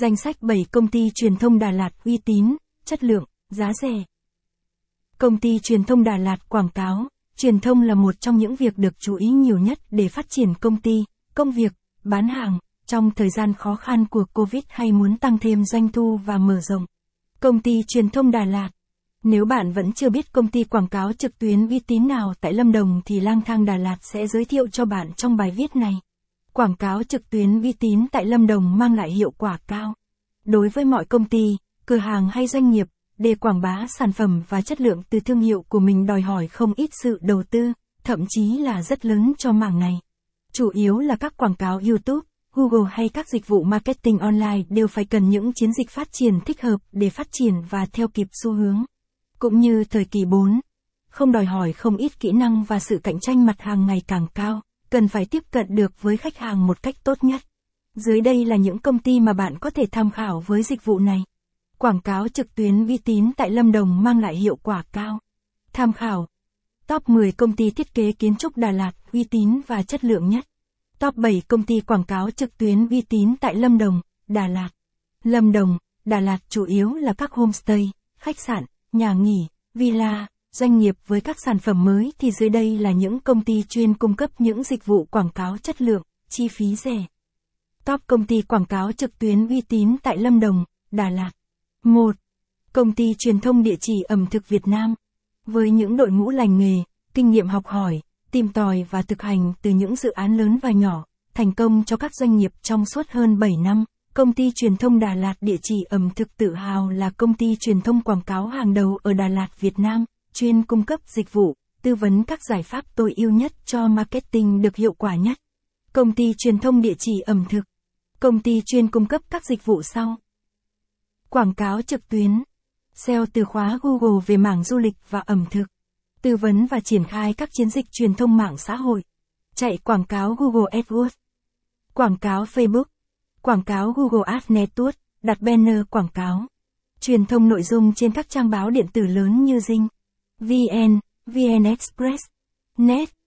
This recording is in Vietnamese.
Danh sách 7 công ty truyền thông Đà Lạt uy tín, chất lượng, giá rẻ. Công ty truyền thông Đà Lạt quảng cáo, truyền thông là một trong những việc được chú ý nhiều nhất để phát triển công ty, công việc, bán hàng, trong thời gian khó khăn của Covid hay muốn tăng thêm doanh thu và mở rộng. Công ty truyền thông Đà Lạt. Nếu bạn vẫn chưa biết công ty quảng cáo trực tuyến uy tín nào tại Lâm Đồng thì Lang Thang Đà Lạt sẽ giới thiệu cho bạn trong bài viết này. Quảng cáo trực tuyến uy tín tại Lâm Đồng mang lại hiệu quả cao. Đối với mọi công ty, cửa hàng hay doanh nghiệp, để quảng bá sản phẩm và chất lượng từ thương hiệu của mình đòi hỏi không ít sự đầu tư, thậm chí là rất lớn cho mảng này. Chủ yếu là các quảng cáo YouTube, Google hay các dịch vụ marketing online đều phải cần những chiến dịch phát triển thích hợp để phát triển và theo kịp xu hướng. Cũng như thời kỳ 4, không đòi hỏi không ít kỹ năng và sự cạnh tranh mặt hàng ngày càng cao, cần phải tiếp cận được với khách hàng một cách tốt nhất. Dưới đây là những công ty mà bạn có thể tham khảo với dịch vụ này. Quảng cáo trực tuyến uy tín tại Lâm Đồng mang lại hiệu quả cao. Tham khảo: Top 10 công ty thiết kế kiến trúc Đà Lạt uy tín và chất lượng nhất. Top 7 công ty quảng cáo trực tuyến uy tín tại Lâm Đồng, Đà Lạt. Lâm Đồng, Đà Lạt chủ yếu là các homestay, khách sạn, nhà nghỉ, villa, doanh nghiệp với các sản phẩm mới thì dưới đây là những công ty chuyên cung cấp những dịch vụ quảng cáo chất lượng, chi phí rẻ. Top công ty quảng cáo trực tuyến uy tín tại Lâm Đồng, Đà Lạt. 1. Công ty truyền thông địa chỉ ẩm thực Việt Nam. Với những đội ngũ lành nghề, kinh nghiệm học hỏi, tìm tòi và thực hành từ những dự án lớn và nhỏ, thành công cho các doanh nghiệp trong suốt hơn 7 năm, công ty truyền thông Đà Lạt địa chỉ ẩm thực tự hào là công ty truyền thông quảng cáo hàng đầu ở Đà Lạt, Việt Nam, chuyên cung cấp dịch vụ, tư vấn các giải pháp tối ưu nhất cho marketing được hiệu quả nhất. Công ty truyền thông địa chỉ ẩm thực. Công ty chuyên cung cấp các dịch vụ sau: quảng cáo trực tuyến, SEO từ khóa Google về mảng du lịch và ẩm thực, tư vấn và triển khai các chiến dịch truyền thông mạng xã hội, chạy quảng cáo Google AdWords, quảng cáo Facebook, quảng cáo Google Ads Network, đặt banner quảng cáo, truyền thông nội dung trên các trang báo điện tử lớn như Dinh, VN, VN Express, Net,